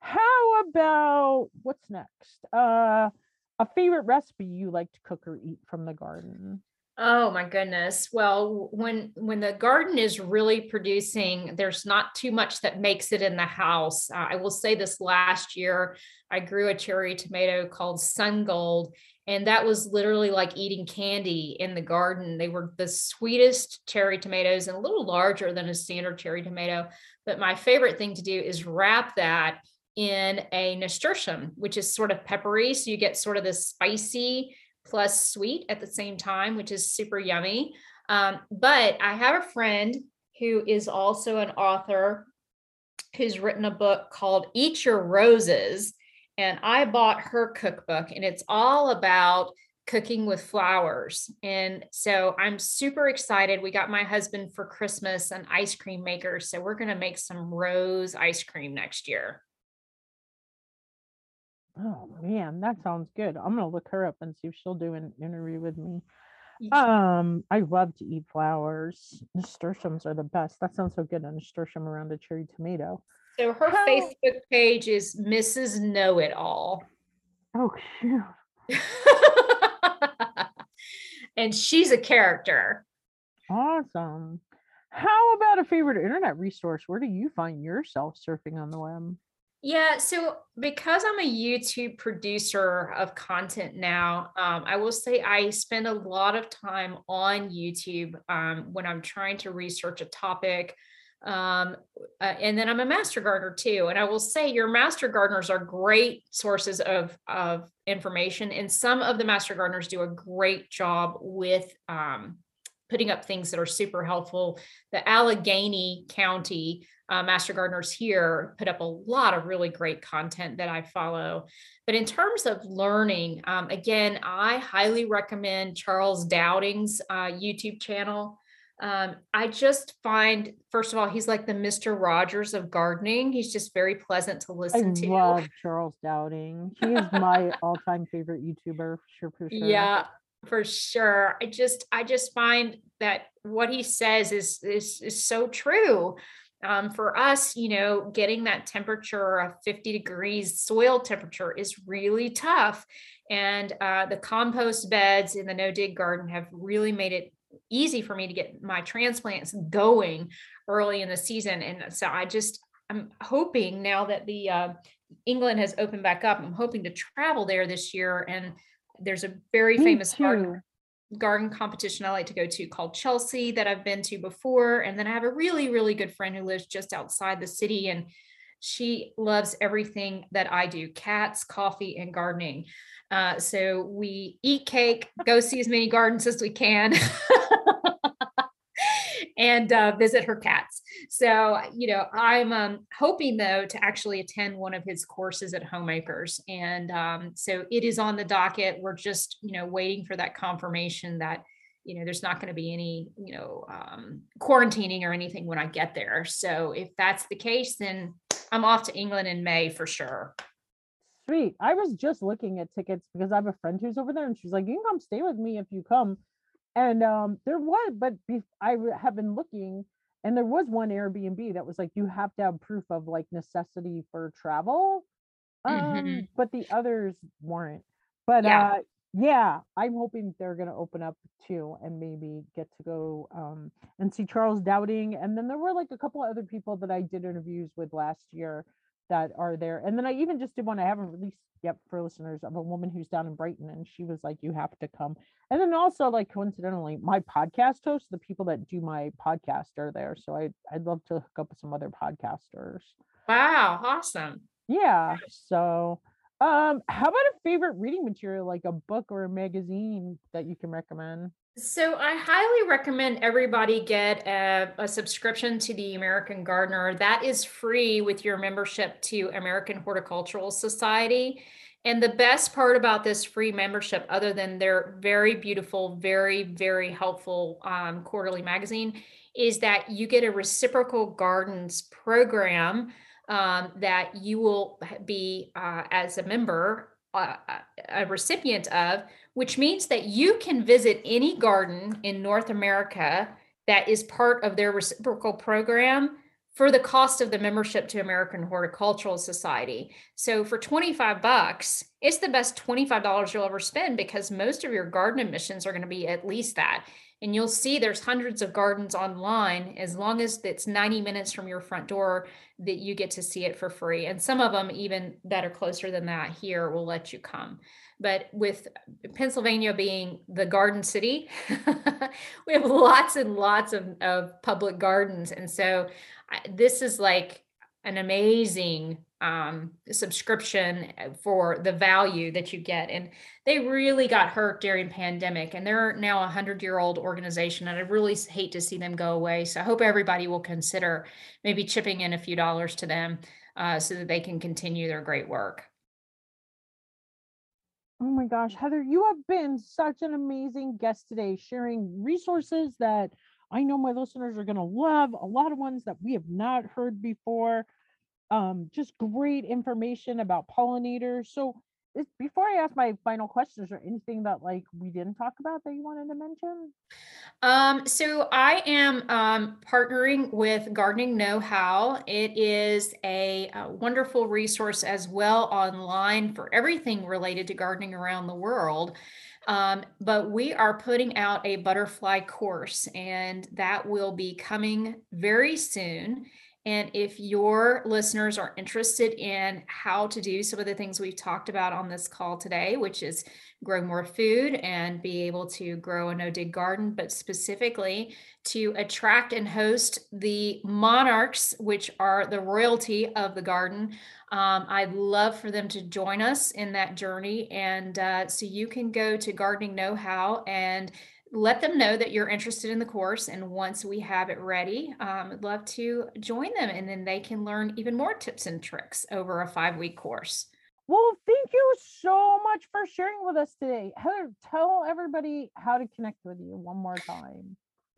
How about what's next? Uh, a favorite recipe you like to cook or eat from the garden? Oh my goodness. Well, when, when the garden is really producing, there's not too much that makes it in the house. Uh, I will say this last year, I grew a cherry tomato called Sun Gold, and that was literally like eating candy in the garden. They were the sweetest cherry tomatoes and a little larger than a standard cherry tomato. But my favorite thing to do is wrap that in a nasturtium, which is sort of peppery. So you get sort of this spicy plus sweet at the same time, which is super yummy. Um, but I have a friend who is also an author who's written a book called Eat Your Roses. And I bought her cookbook, and it's all about cooking with flowers. And so I'm super excited. We got my husband for Christmas an ice cream maker. So we're going to make some rose ice cream next year. Oh man, that sounds good. I'm gonna look her up and see if she'll do an interview with me. Um, I love to eat flowers. Nasturtiums are the best. That sounds so good, a nasturtium around a cherry tomato. So her oh. Facebook page is Missus Know-It-All. Oh shoot. And she's a character. Awesome. How about a favorite internet resource? Where do you find yourself surfing on the web? Yeah, so because I'm a YouTube producer of content now, um, I will say I spend a lot of time on YouTube um, when I'm trying to research a topic. Um, uh, and then I'm a master gardener too. And I will say your master gardeners are great sources of, of information. And some of the master gardeners do a great job with, um, putting up things that are super helpful. The Allegheny County uh, Master Gardeners here put up a lot of really great content that I follow. But in terms of learning, um, again, I highly recommend Charles Dowding's uh, YouTube channel. Um, I just find, first of all, he's like the Mister Rogers of gardening. He's just very pleasant to listen I to. I love Charles Dowding. He is my all-time favorite YouTuber, sure, for sure. Yeah. For sure. I just, I just find that what he says is, is, is so true. Um, for us, you know, getting that temperature of fifty degrees soil temperature is really tough. And uh, the compost beds in the no-dig garden have really made it easy for me to get my transplants going early in the season. And so I just, I'm hoping now that the uh, England has opened back up, I'm hoping to travel there this year. And there's a very Me famous garden, garden competition I like to go to called Chelsea that I've been to before. And then I have a really, really good friend who lives just outside the city, and she loves everything that I do, cats, coffee, and gardening. Uh, so we eat cake, go see as many gardens as we can. And uh, visit her cats. So, you know, I'm um, hoping though to actually attend one of his courses at Home Acres. And um, so it is on the docket. We're just, you know, waiting for that confirmation that, you know, there's not going to be any, you know, um, quarantining or anything when I get there. So if that's the case, then I'm off to England in May for sure. Sweet. I was just looking at tickets because I have a friend who's over there and she's like, you can come stay with me if you come. And um, there was, but be- I have been looking, and there was one Airbnb that was like, you have to have proof of like necessity for travel, um, mm-hmm. but the others weren't. But yeah, uh, yeah I'm hoping they're going to open up too, and maybe get to go um, and see Charles Dowding. And then there were like a couple of other people that I did interviews with last year that are there. And then I even just did one I haven't released yet for listeners of a woman who's down in Brighton, and she was like, you have to come. And then also, like, coincidentally, my podcast hosts, the people that do my podcast, are there. So I, I'd love to hook up with some other podcasters. Wow. Awesome. Yeah. So um, how about a favorite reading material, like a book or a magazine that you can recommend? So I highly recommend everybody get a, a subscription to the American Gardener. That is free with your membership to American Horticultural Society. And the best part about this free membership, other than their very beautiful, very, very helpful um, quarterly magazine, is that you get a reciprocal gardens program um, that you will be, uh, as a member, uh, a recipient of, which means that you can visit any garden in North America that is part of their reciprocal program for the cost of the membership to American Horticultural Society. So for twenty-five bucks, it's the best twenty-five dollars you'll ever spend, because most of your garden admissions are going to be at least that. And you'll see there's hundreds of gardens online. As long as it's ninety minutes from your front door, that you get to see it for free. And some of them, even that are closer than that here, will let you come. But with Pennsylvania being the garden city, we have lots and lots of, of public gardens. And so I, this is like an amazing um, subscription for the value that you get. And they really got hurt during pandemic, and they're now a hundred year old organization, and I really hate to see them go away. So I hope everybody will consider maybe chipping in a few dollars to them uh, so that they can continue their great work. Oh my gosh, Heather, you have been such an amazing guest today, sharing resources that I know my listeners are going to love, a lot of ones that we have not heard before. Um, just great information about pollinators. So is, before I ask my final questions, or anything that like we didn't talk about that you wanted to mention? Um, so I am um, partnering with Gardening Know How. It is a, a wonderful resource as well online for everything related to gardening around the world. Um, but we are putting out a butterfly course, and that will be coming very soon. And if your listeners are interested in how to do some of the things we've talked about on this call today, which is grow more food and be able to grow a no-dig garden, but specifically to attract and host the monarchs, which are the royalty of the garden, um, I'd love for them to join us in that journey. And uh, so you can go to Gardening Know How and let them know that you're interested in the course. And once we have it ready, um, I'd love to join them. And then they can learn even more tips and tricks over a five-week course. Well, thank you so much for sharing with us today. Heather, tell everybody how to connect with you one more time.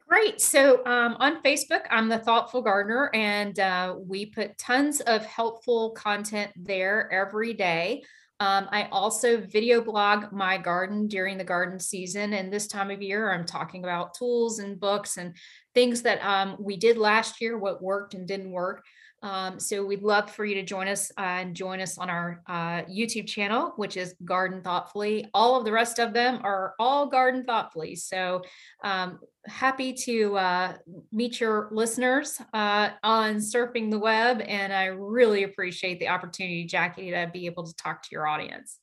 Great. So um, on Facebook, I'm The Thoughtful Gardener, and uh, we put tons of helpful content there every day. Um, I also video blog my garden during the garden season, and this time of year I'm talking about tools and books and things that um, we did last year, what worked and didn't work. Um, so we'd love for you to join us uh, and join us on our uh, YouTube channel, which is Garden Thoughtfully. All of the rest of them are all Garden Thoughtfully. So um, happy to uh, meet your listeners uh, on surfing the web. And I really appreciate the opportunity, Jackie, to be able to talk to your audience.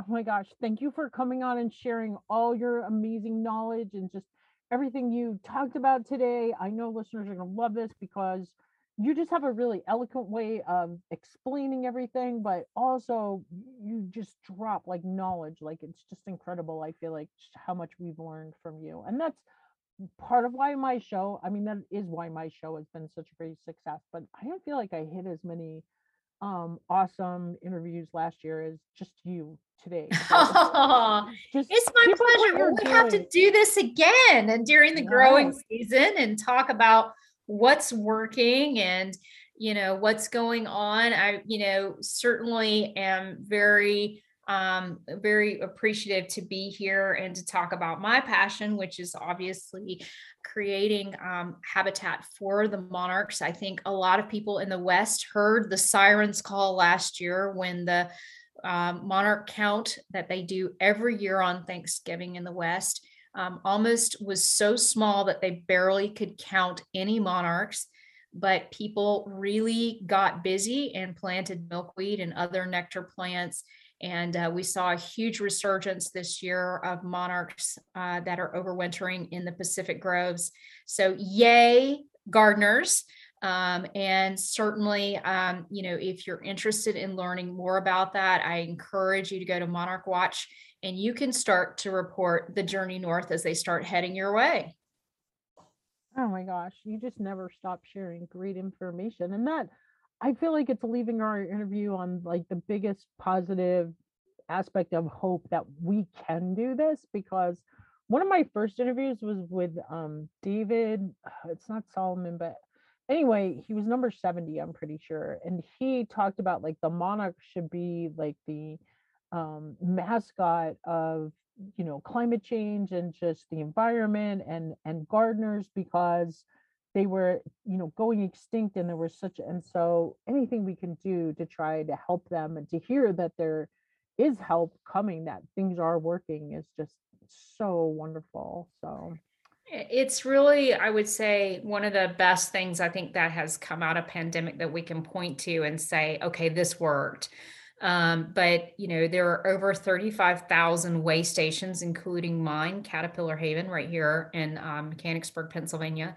Oh my gosh. Thank you for coming on and sharing all your amazing knowledge and just everything you talked about today. I know listeners are going to love this because you just have a really eloquent way of explaining everything, but also you just drop like knowledge. Like, it's just incredible. I feel like how much we've learned from you. And that's part of why my show, I mean, that is why my show has been such a great success, but I don't feel like I hit as many um, awesome interviews last year as just you today. So oh, just it's my pleasure. We have to do this again and during the growing yes. season and talk about what's working and, you know, what's going on. I, you know, certainly am very, um, very appreciative to be here and to talk about my passion, which is obviously creating um, habitat for the monarchs. I think a lot of people in the West heard the sirens call last year when the um, monarch count that they do every year on Thanksgiving in the West Um, almost was so small that they barely could count any monarchs, but people really got busy and planted milkweed and other nectar plants. And uh, we saw a huge resurgence this year of monarchs uh, that are overwintering in the Pacific groves. So yay, gardeners. Um, and certainly, um, you know, if you're interested in learning more about that, I encourage you to go to Monarch Watch, and you can start to report the journey north as they start heading your way. Oh my gosh, you just never stop sharing great information. And that, I feel like it's leaving our interview on like the biggest positive aspect of hope that we can do this, because one of my first interviews was with um, David, it's not Solomon, but anyway, he was number seventy, I'm pretty sure. And he talked about like the monarch should be like the um, mascot of, you know, climate change and just the environment and, and gardeners, because they were, you know, going extinct and there was such, and so anything we can do to try to help them and to hear that there is help coming, that things are working, is just so wonderful. So it's really, I would say, one of the best things I think that has come out of pandemic that we can point to and say, okay, this worked. Um, but, you know, there are over thirty-five thousand way stations, including mine, Caterpillar Haven, right here in um, Mechanicsburg, Pennsylvania.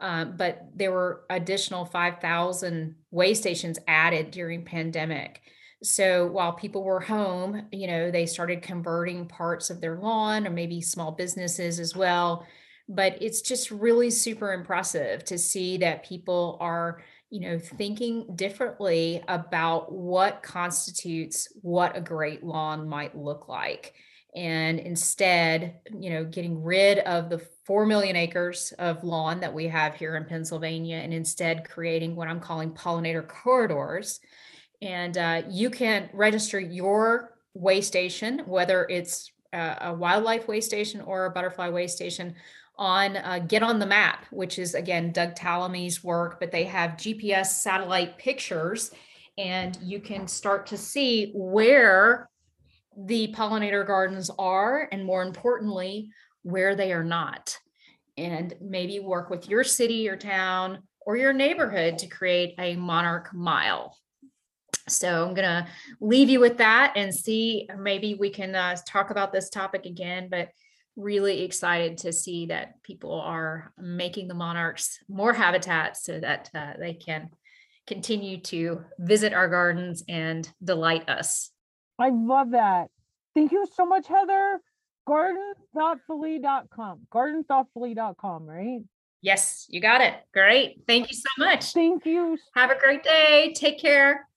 Um, but there were additional five thousand way stations added during pandemic. So while people were home, you know, they started converting parts of their lawn or maybe small businesses as well. But it's just really super impressive to see that people are, you know, thinking differently about what constitutes what a great lawn might look like. And instead, you know, getting rid of the four million acres of lawn that we have here in Pennsylvania, and instead creating what I'm calling pollinator corridors. And uh, you can register your way station, whether it's a, a wildlife way station or a butterfly way station, on uh, Get on the Map, which is, again, Doug Tallamy's work, but they have G P S satellite pictures, and you can start to see where the pollinator gardens are, and more importantly, where they are not, and maybe work with your city or town or your neighborhood to create a monarch mile. So I'm going to leave you with that and see, maybe we can uh, talk about this topic again, but really excited to see that people are making the monarchs more habitats so that uh, they can continue to visit our gardens and delight us. I love that. Thank you so much, Heather. garden thoughtfully dot com. garden thoughtfully dot com, right? Yes, you got it. Great. Thank you so much. Thank you. Have a great day. Take care.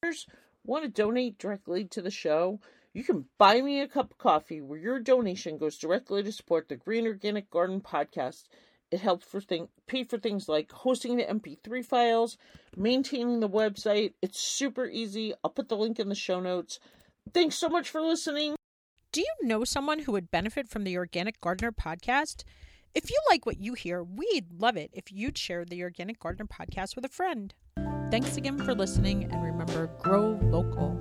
Want to donate directly to the show? You can buy me a cup of coffee where your donation goes directly to support the Green Organic Garden podcast. It helps for thing, pay for things like hosting the M P three files, maintaining the website. It's super easy. I'll put the link in the show notes. Thanks so much for listening. Do you know someone who would benefit from the Organic Gardener podcast? If you like what you hear, we'd love it if you'd share the Organic Gardener podcast with a friend. Thanks again for listening, and remember, grow local.